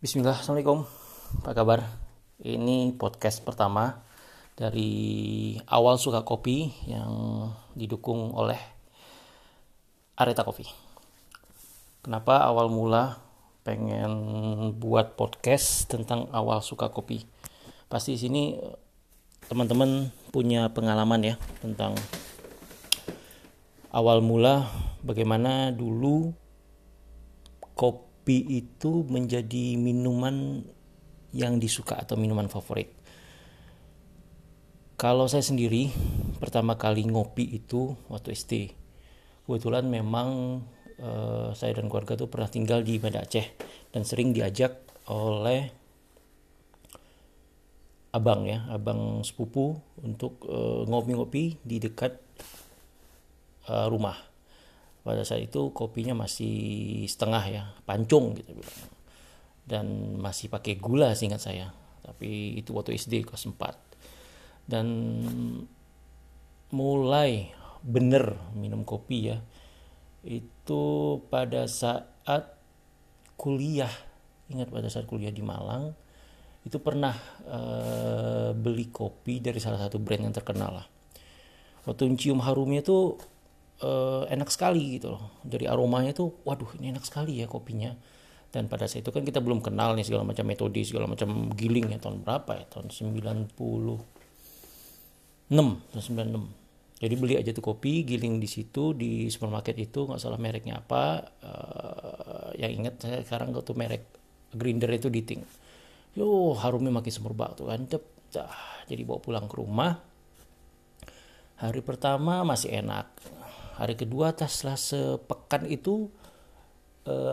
Bismillah, Assalamualaikum. Apa kabar? Ini podcast pertama dari Awal Suka Kopi yang didukung oleh Areta Kopi. Kenapa awal mula pengen buat podcast tentang Awal Suka Kopi? Pasti di sini teman-teman punya pengalaman ya tentang awal mula bagaimana dulu kopi itu menjadi minuman yang disuka atau minuman favorit. Kalau saya sendiri pertama kali ngopi itu waktu SD. Kebetulan memang saya dan keluarga tuh pernah tinggal di Medaceh dan sering diajak oleh abang sepupu untuk ngopi-ngopi di dekat rumah. Pada saat itu kopinya masih setengah ya, pancung gitu. Dan masih pakai gula seingat saya. Tapi itu waktu SD kelas 4. Dan mulai bener minum kopi ya, itu pada saat kuliah. Ingat pada saat kuliah di Malang, itu pernah beli kopi dari salah satu brand yang terkenal lah. Waktu mencium harumnya tuh enak sekali gitu loh, dari aromanya tuh waduh ini enak sekali ya kopinya. Dan pada saat itu kan kita belum kenal nih segala macam metode, segala macam giling ya, tahun berapa ya, tahun 96. Jadi beli aja tuh kopi, giling di situ di supermarket itu, nggak salah mereknya apa, yang ingat saya sekarang tuh merek grinder itu Diting. Yo harumnya makin semerbak tuh kan, jadi bawa pulang ke rumah. Hari pertama masih enak. Hari kedua setelah sepekan itu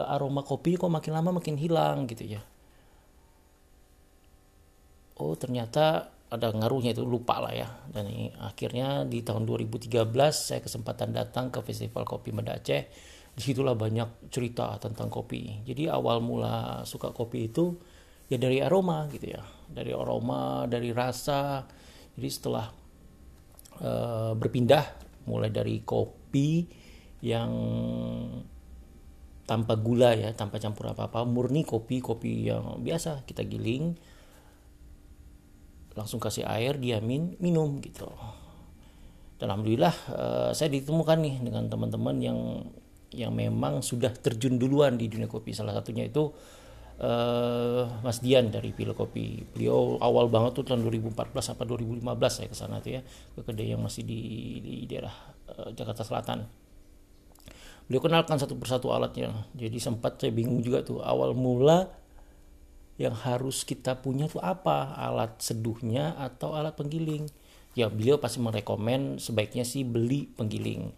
aroma kopi kok makin lama makin hilang gitu ya. Oh ternyata ada ngaruhnya itu, lupa lah ya. Dan ini, akhirnya di tahun 2013 saya kesempatan datang ke Festival Kopi Medaceh. Disitulah banyak cerita tentang kopi. Jadi awal mula suka kopi itu ya dari aroma gitu ya. Dari aroma, dari rasa. Jadi setelah berpindah mulai dari kopi yang tanpa gula ya, tanpa campur apa-apa, murni kopi yang biasa kita giling, langsung kasih air, diamin, minum gitu. Dan alhamdulillah saya ditemukan nih dengan teman-teman yang memang sudah terjun duluan di dunia kopi. Salah satunya itu Mas Dian dari Philo Kopi. Beliau awal banget tuh tahun 2014 apa 2015 saya kesana tuh ya, ke kedai yang masih di daerah Jakarta Selatan. Beliau kenalkan satu persatu alatnya. Jadi sempat saya bingung juga tuh awal mula yang harus kita punya tuh apa, alat seduhnya atau alat penggiling. Ya beliau pasti merekomen sebaiknya sih beli penggiling.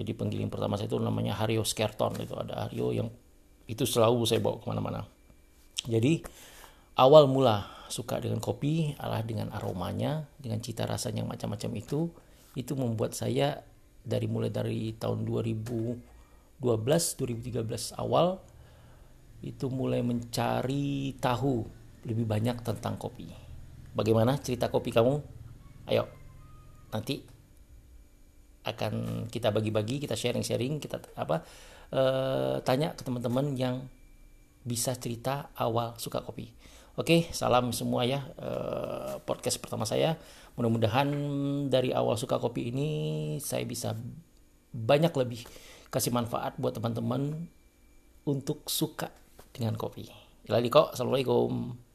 Jadi penggiling pertama saya itu namanya Hario Skerton itu, ada Hario yang itu selalu saya bawa kemana-mana. Jadi awal mula suka dengan kopi adalah dengan aromanya, dengan cita rasanya yang macam-macam itu membuat saya dari tahun 2012, 2013 awal itu mulai mencari tahu lebih banyak tentang kopi. Bagaimana cerita kopi kamu? Ayo, nanti akan kita bagi-bagi, kita sharing-sharing, kita tanya ke teman-teman yang bisa cerita awal suka kopi. Oke, salam semua ya, podcast pertama saya. Mudah-mudahan dari awal suka kopi ini saya bisa banyak lebih kasih manfaat buat teman-teman untuk suka dengan kopi. Ilahi kok, assalamualaikum.